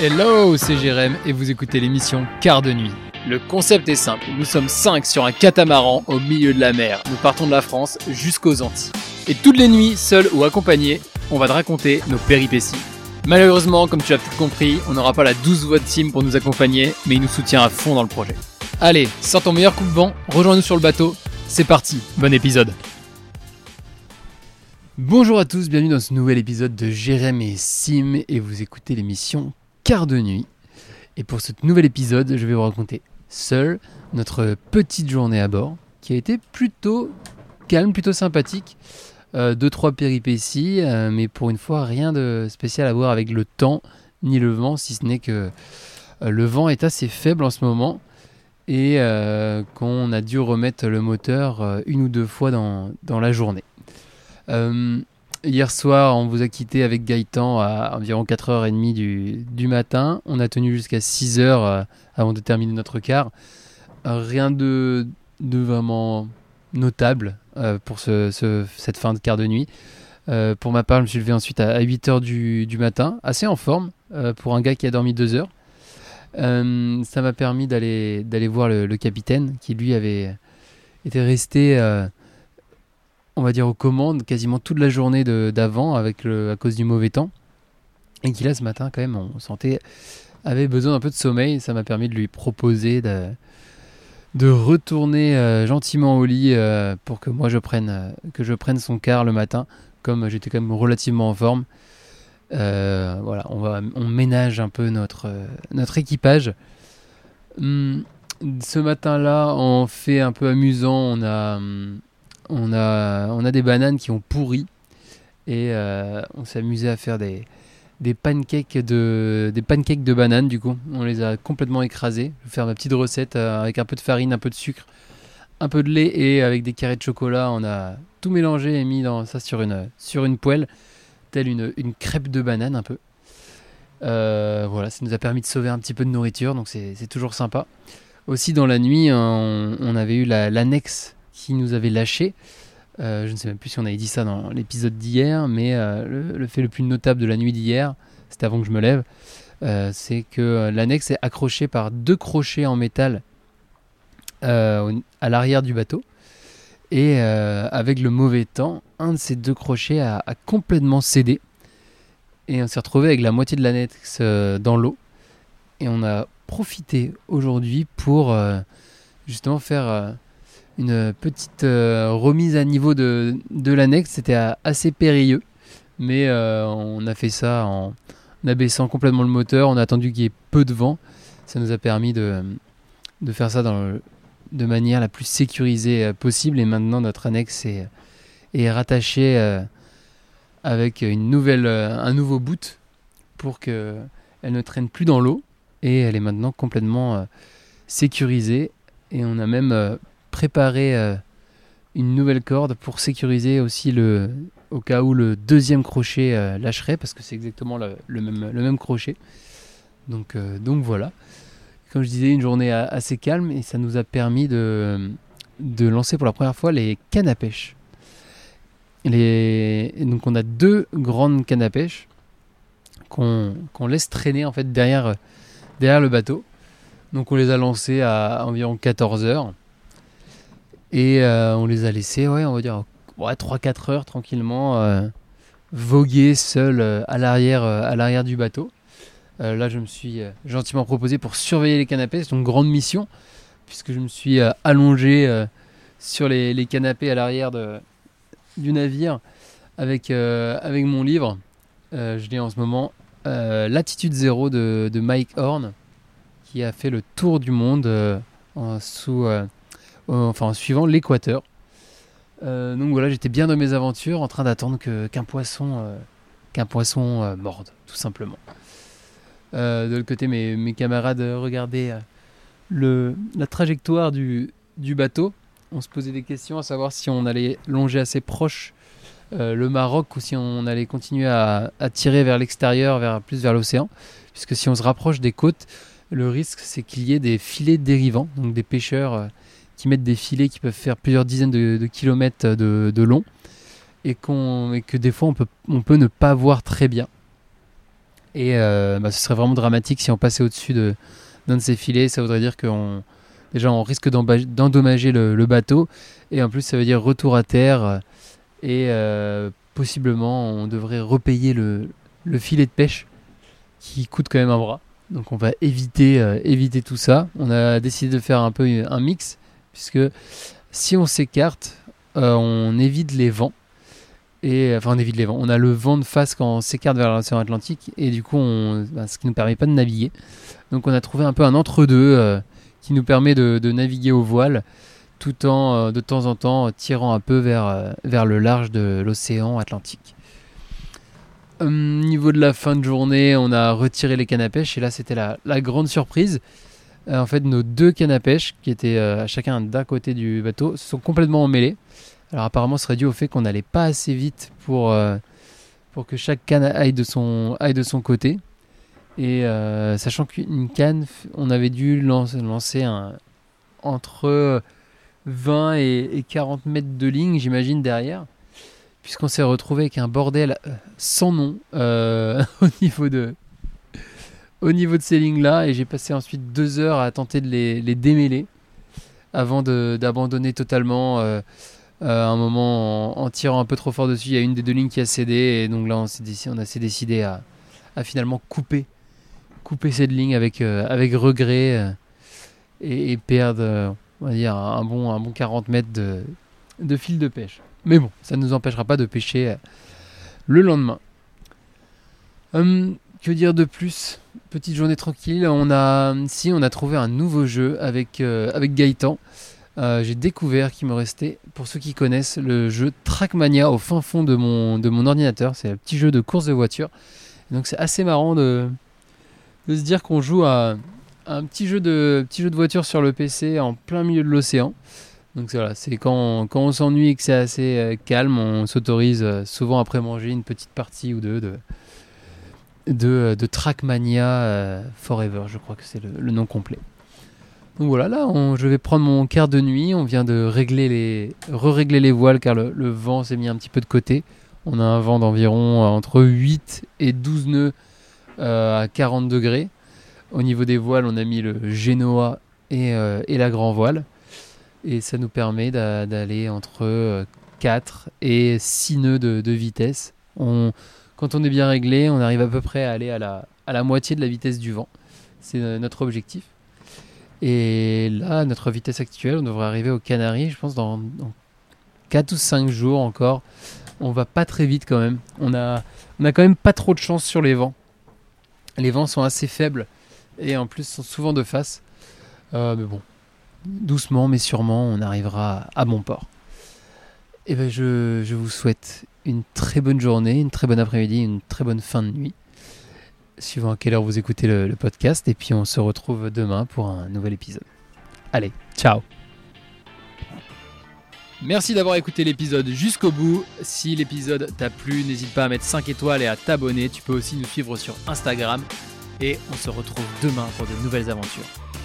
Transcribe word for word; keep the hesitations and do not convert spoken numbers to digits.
Hello, c'est Jérém et vous écoutez l'émission Quart de Nuit. Le concept est simple, nous sommes cinq sur un catamaran au milieu de la mer. Nous partons de la France jusqu'aux Antilles. Et toutes les nuits, seuls ou accompagnés, on va te raconter nos péripéties. Malheureusement, comme tu as peut-être compris, on n'aura pas la douce voix de Sim pour nous accompagner, mais il nous soutient à fond dans le projet. Allez, sors ton meilleur coupe-vent, rejoins-nous sur le bateau, c'est parti, bon épisode. Bonjour à tous, bienvenue dans ce nouvel épisode de Jérém et Sim, et vous écoutez l'émission Quart de Nuit. Et pour ce nouvel épisode, je vais vous raconter seul notre petite journée à bord, qui a été plutôt calme, plutôt sympathique. Euh, deux, trois péripéties, euh, mais pour une fois, rien de spécial à voir avec le temps, ni le vent, si ce n'est que euh, le vent est assez faible en ce moment, et euh, qu'on a dû remettre le moteur euh, une ou deux fois dans, dans la journée. Euh, hier soir, on vous a quitté avec Gaëtan à environ quatre heures trente du, du matin. On a tenu jusqu'à six heures euh, avant de terminer notre quart. Euh, rien de, de vraiment notable euh, pour ce, ce, cette fin de quart de nuit. Euh, pour ma part, je me suis levé ensuite à, à huit heures du, du matin, assez en forme euh, pour un gars qui a dormi deux heures. Euh, ça m'a permis d'aller, d'aller voir le, le capitaine qui lui avait été resté, euh, on va dire, aux commandes quasiment toute la journée de, d'avant avec le, à cause du mauvais temps, et qui là ce matin quand même on sentait avait besoin d'un peu de sommeil. Ça m'a permis de lui proposer de, de retourner euh, gentiment au lit euh, pour que moi je prenne, euh, que je prenne son quart le matin, comme j'étais quand même relativement en forme. Euh, voilà, on, va, on ménage un peu notre, euh, notre équipage. Hum, ce matin-là, on fait un peu amusant. On a, hum, on a, on a des bananes qui ont pourri et euh, on s'est amusé à faire des, des pancakes de, des pancakes de bananes. Du coup, on les a complètement écrasés. Je vais faire ma petite recette euh, avec un peu de farine, un peu de sucre, un peu de lait et avec des carrés de chocolat. On a tout mélangé et mis dans, ça sur une, sur une poêle. Telle une, une crêpe de banane un peu. Euh, voilà, ça nous a permis de sauver un petit peu de nourriture, donc c'est, c'est toujours sympa. Aussi dans la nuit, on, on avait eu la, l'annexe qui nous avait lâché. Euh, je ne sais même plus si on avait dit ça dans l'épisode d'hier, mais euh, le, le fait le plus notable de la nuit d'hier, c'était avant que je me lève, euh, c'est que l'annexe est accrochée par deux crochets en métal euh, à l'arrière du bateau. Et euh, avec le mauvais temps, un de ces deux crochets a, a complètement cédé. Et on s'est retrouvé avec la moitié de l'annexe euh, dans l'eau. Et on a profité aujourd'hui pour euh, justement faire euh, une petite euh, remise à niveau de, de l'annexe. C'était euh, assez périlleux, mais euh, on a fait ça en abaissant complètement le moteur. On a attendu qu'il y ait peu de vent. Ça nous a permis de, de faire ça dans le... de manière la plus sécurisée possible, et maintenant notre annexe est, est rattachée avec une nouvelle, un nouveau bout pour qu'elle ne traîne plus dans l'eau, et elle est maintenant complètement sécurisée. Et on a même préparé une nouvelle corde pour sécuriser aussi le, au cas où le deuxième crochet lâcherait, parce que c'est exactement le, le, même, le même crochet. Donc, donc voilà. Comme je disais, une journée assez calme, et ça nous a permis de, de lancer pour la première fois les cannes à pêche. Les, donc on a deux grandes cannes à pêche qu'on, qu'on laisse traîner en fait derrière, derrière le bateau. Donc on les a lancées à environ quatorze heures et euh, on les a laissées, ouais, on va dire ouais, trois à quatre heures tranquillement euh, voguer seules euh, à l'arrière, euh, à l'arrière du bateau. Euh, là, je me suis euh, gentiment proposé pour surveiller les canapés. C'est une grande mission, puisque je me suis euh, allongé euh, sur les, les canapés à l'arrière de, du navire avec, euh, avec mon livre. Euh, je lis en ce moment euh, Latitude Zéro de, de Mike Horn, qui a fait le tour du monde euh, en, sous, euh, en, enfin, en suivant l'équateur. Euh, donc voilà, j'étais bien dans mes aventures, en train d'attendre que, qu'un poisson, euh, qu'un poisson euh, morde, tout simplement. Euh, de l'autre côté, mes, mes camarades regardaient euh, le, la trajectoire du, du bateau. On se posait des questions à savoir si on allait longer assez proche euh, le Maroc, ou si on allait continuer à, à tirer vers l'extérieur, vers, plus vers l'océan. Puisque si on se rapproche des côtes, le risque c'est qu'il y ait des filets dérivants, donc des pêcheurs euh, qui mettent des filets qui peuvent faire plusieurs dizaines de, de kilomètres de, de long, et, qu'on, et que des fois on peut, on peut ne pas voir très bien. et euh, bah, ce serait vraiment dramatique si on passait au-dessus de, d'un de ces filets. Ça voudrait dire qu'on déjà on risque d'endommager le, le bateau, et en plus ça veut dire retour à terre, et euh, possiblement on devrait repayer le, le filet de pêche qui coûte quand même un bras. Donc on va éviter, euh, éviter tout ça. On a décidé de faire un peu un mix, puisque si on s'écarte, euh, on évite les vents. Et, enfin on évite les vents, on a le vent de face quand on s'écarte vers l'océan Atlantique, et du coup on, ben, ce qui ne nous permet pas de naviguer. Donc on a trouvé un peu un entre-deux euh, qui nous permet de, de naviguer au voile, tout en euh, de temps en temps tirant un peu vers, vers le large de l'océan Atlantique. Au euh, niveau de la fin de journée, on a retiré les cannes à pêche, et là c'était la, la grande surprise. Euh, en fait nos deux cannes à pêche, qui étaient euh, chacun d'un côté du bateau, se sont complètement emmêlées. Alors apparemment, ce serait dû au fait qu'on n'allait pas assez vite pour, euh, pour que chaque canne aille de son, aille de son côté. Et euh, sachant qu'une canne, on avait dû lancer, lancer un, entre vingt et, et quarante mètres de ligne, j'imagine, derrière. Puisqu'on s'est retrouvé avec un bordel sans nom euh, au, niveau de, au niveau de ces lignes-là. Et j'ai passé ensuite deux heures à tenter de les, les démêler avant de, d'abandonner totalement... Euh, Euh, à un moment, en, en tirant un peu trop fort dessus, il y a une des deux lignes qui a cédé, et donc là on s'est décidé, on a s'est décidé à, à finalement couper, couper cette ligne avec, euh, avec regret euh, et, et perdre euh, on va dire, un, bon, un bon quarante mètres de, de fil de pêche. Mais bon, ça ne nous empêchera pas de pêcher euh, le lendemain. Hum, que dire de plus? Petite journée tranquille. On a, si, on a trouvé un nouveau jeu avec, euh, avec Gaëtan. Euh, j'ai découvert qu'il me restait, pour ceux qui connaissent, le jeu Trackmania au fin fond de mon, de mon ordinateur. C'est un petit jeu de course de voiture. Et donc c'est assez marrant de, de se dire qu'on joue à, à un petit jeu, de, petit jeu de voiture sur le P C en plein milieu de l'océan. Donc voilà, c'est quand on, quand on s'ennuie et que c'est assez euh, calme, on s'autorise euh, souvent après manger une petite partie ou deux de, de, de, de Trackmania euh, Forever, je crois que c'est le, le nom complet. Donc voilà, là, on, je vais prendre mon quart de nuit. On vient de régler les, re-régler les voiles car le, le vent s'est mis un petit peu de côté. On a un vent d'environ entre huit et douze nœuds euh, à quarante degrés. Au niveau des voiles, on a mis le Genoa et, euh, et la grand voile. Et ça nous permet d'a, d'aller entre quatre et six nœuds de, de vitesse. On, quand on est bien réglé, on arrive à peu près à aller à la, à la moitié de la vitesse du vent. C'est notre objectif. Et là, notre vitesse actuelle, on devrait arriver aux Canaries, je pense, dans, dans quatre ou cinq jours encore. On va pas très vite quand même. On a, on a quand même pas trop de chance sur les vents. Les vents sont assez faibles et en plus sont souvent de face. Euh, mais bon, doucement mais sûrement, on arrivera à bon port. Et ben, je, je vous souhaite une très bonne journée, une très bonne après-midi, une très bonne fin de nuit, suivant à quelle heure vous écoutez le, le podcast, et puis on se retrouve demain pour un nouvel épisode. Allez, ciao. Merci d'avoir écouté l'épisode jusqu'au bout. Si l'épisode t'a plu, n'hésite pas à mettre cinq étoiles et à t'abonner. Tu peux aussi nous suivre sur Instagram, et on se retrouve demain pour de nouvelles aventures.